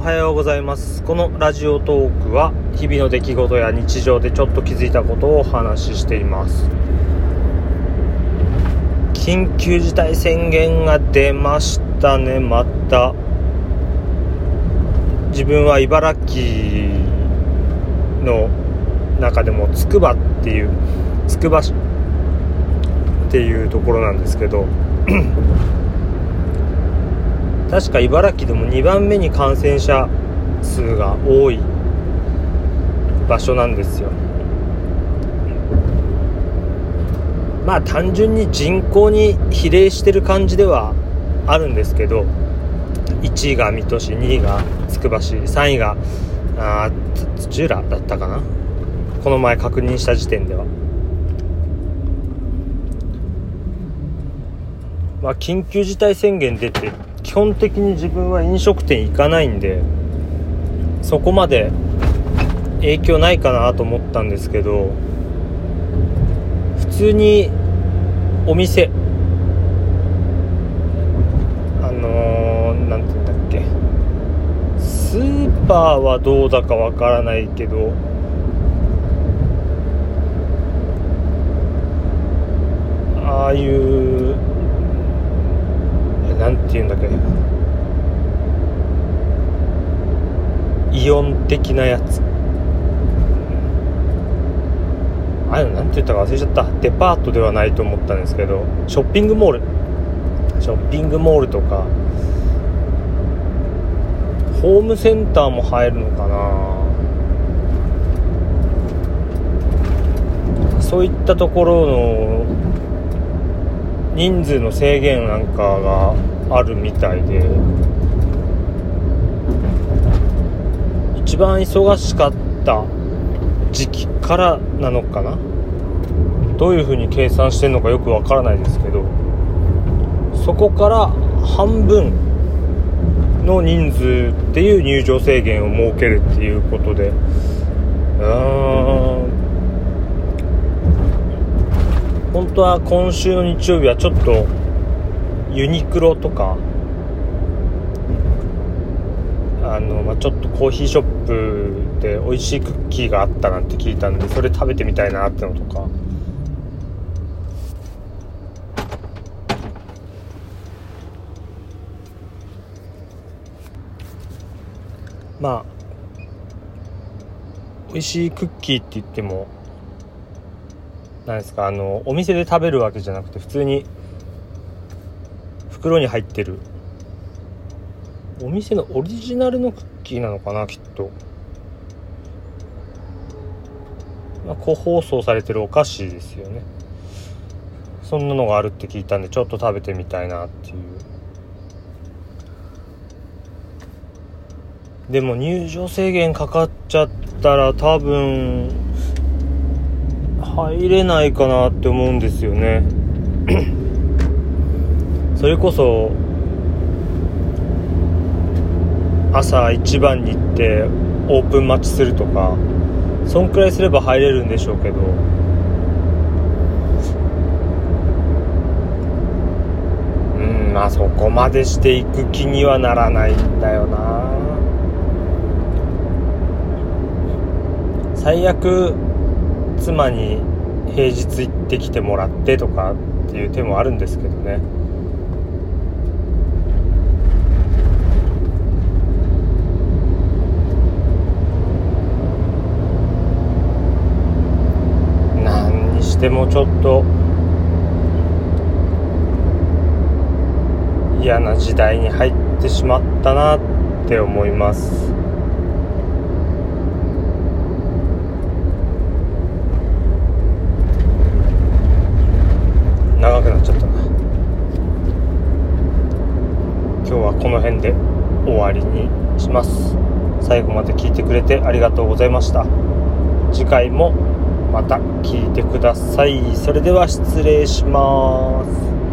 おはようございます。このラジオトークは日々の出来事や日常でちょっと気づいたことをお話ししています。緊急事態宣言が出ましたね。また自分は茨城の中でもつくばっていうところなんですけど確か茨城でも2番目に感染者数が多い場所なんですよ。まあ単純に人口に比例してる感じではあるんですけど、1位が水戸市、2位がつくば市、3位が土浦だったかな、この前確認した時点では。まあ緊急事態宣言出て基本的に自分は飲食店行かないんでそこまで影響ないかなと思ったんですけど、普通にお店なんて言ったっけ、スーパーはどうだかわからないけどああいうなんていうんだっけ、イオン的なやつ、あれなんて言ったか忘れちゃった。デパートではないと思ったんですけど、ショッピングモールとかホームセンターも入るのかな。そういったところの人数の制限なんかがあるみたいで、一番忙しかった時期からなのかな、どういうふうに計算してるのかよくわからないですけど、そこから半分の人数っていう入場制限を設けるっていうことで、本当は今週の日曜日はちょっとユニクロとかちょっとコーヒーショップで美味しいクッキーがあったなんて聞いたんで、それ食べてみたいなってのとか、まあ美味しいクッキーって言ってもなんですか、お店で食べるわけじゃなくて普通に袋に入ってるお店のオリジナルのクッキーなのかなきっと、個包装されてるお菓子ですよね。そんなのがあるって聞いたんでちょっと食べてみたいなっていう。でも入場制限かかっちゃったら多分入れないかなって思うんですよねそれこそ朝一番に行ってオープン待ちするとか、そんくらいすれば入れるんでしょうけど、まあそこまでしていく気にはならないんだよな。最悪妻に平日行ってきてもらってとかっていう手もあるんですけどね。何にしてもちょっと嫌な時代に入ってしまったなって思います。長くなっちゃったな。今日はこの辺で終わりにします。最後まで聞いてくれてありがとうございました。次回もまた聞いてください。それでは失礼します。